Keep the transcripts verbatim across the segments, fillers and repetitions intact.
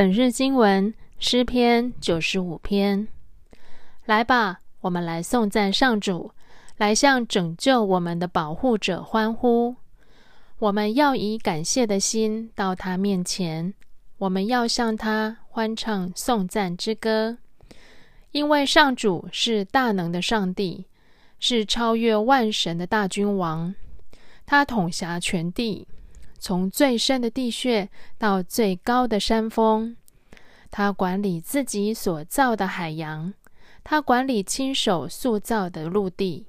本日经文诗篇九十五篇。来吧，我们来颂赞上主，来向拯救我们的保护者欢呼。我们要以感谢的心到他面前，我们要向他欢唱颂赞之歌。因为上主是大能的上帝，是超越万神的大君王，他统辖全地，从最深的地穴到最高的山峰。他管理自己所造的海洋，他管理亲手塑造的陆地。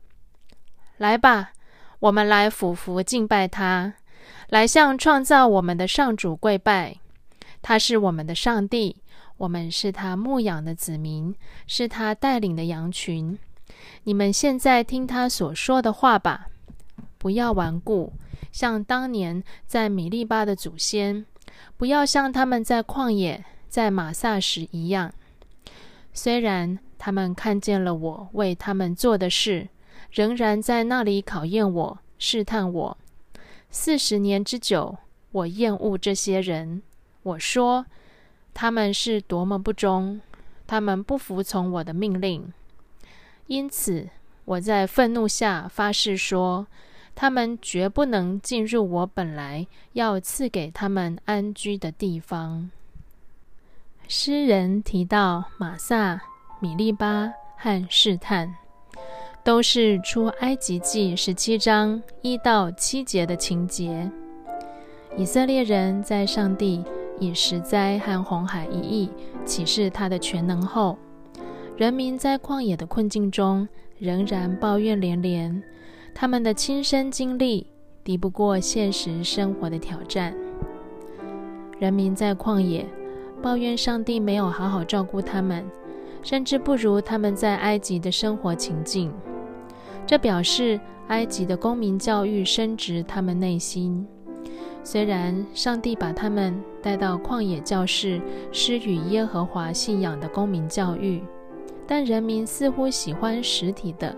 来吧，我们来俯伏敬拜他，来向创造我们的上主跪拜。他是我们的上帝，我们是他牧养的子民，是他带领的羊群。你们现在听他所说的话吧，不要顽固，像当年在米利巴的祖先，不要像他们在旷野，在玛萨时一样。虽然他们看见了我为他们做的事，仍然在那里考验我，试探我。四十年之久，我厌恶这些人。我说，他们是多么不忠，他们不服从我的命令。因此，我在愤怒下发誓说，他们绝不能进入我本来要赐给他们安居的地方。诗人提到玛萨、米利巴和试探，都是出埃及记十七章一到七节的情节。以色列人在上帝以石灾和红海一役启示他的全能后，人民在旷野的困境中仍然抱怨连连，他们的亲身经历敌不过现实生活的挑战。人民在旷野抱怨上帝没有好好照顾他们，甚至不如他们在埃及的生活情境。这表示埃及的公民教育深植他们内心。虽然上帝把他们带到旷野教室，施与耶和华信仰的公民教育，但人民似乎喜欢实体的，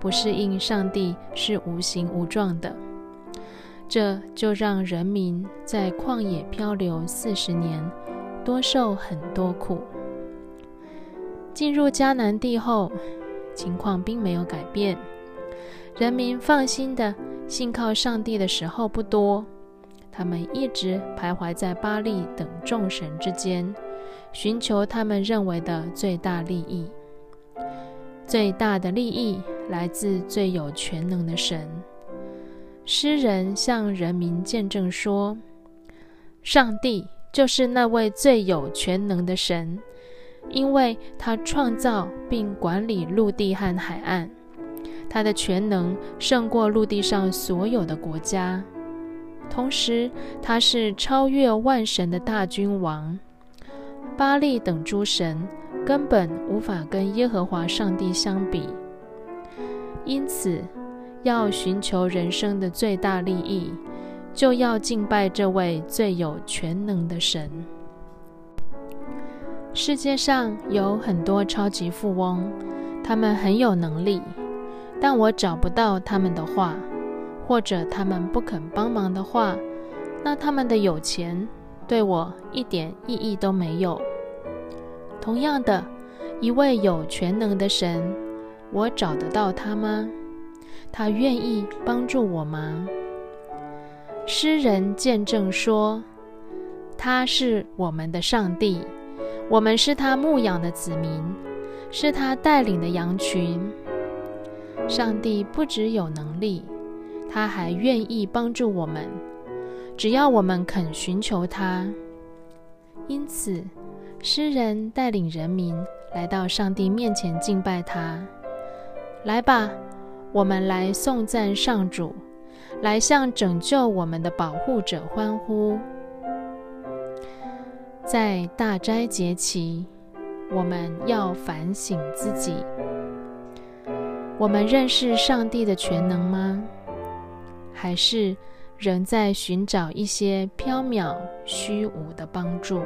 不适应上帝是无形无状的。这就让人民在旷野漂流四十年，多受很多苦。进入迦南地后，情况并没有改变。人民放心的信靠上帝的时候不多，他们一直徘徊在巴力等众神之间，寻求他们认为的最大利益。最大的利益来自最有全能的神。诗人向人民见证说，上帝就是那位最有全能的神，因为他创造并管理陆地和海岸，他的全能胜过陆地上所有的国家。同时，他是超越万神的大君王。巴力等诸神根本无法跟耶和华上帝相比，因此要寻求人生的最大利益，就要敬拜这位最有全能的神。世界上有很多超级富翁，他们很有能力，但我找不到他们的话，或者他们不肯帮忙的话，那他们的有钱对我一点意义都没有。同样的，一位有全能的神，我找得到他吗？他愿意帮助我吗？诗人见证说，他是我们的上帝，我们是他牧养的子民，是他带领的羊群。上帝不只有能力，他还愿意帮助我们，只要我们肯寻求他。因此，诗人带领人民来到上帝面前敬拜他。来吧，我们来颂赞上主，来向拯救我们的保护者欢呼。在大斋节期，我们要反省自己，我们认识上帝的全能吗？还是仍在寻找一些缥缈虚无的帮助？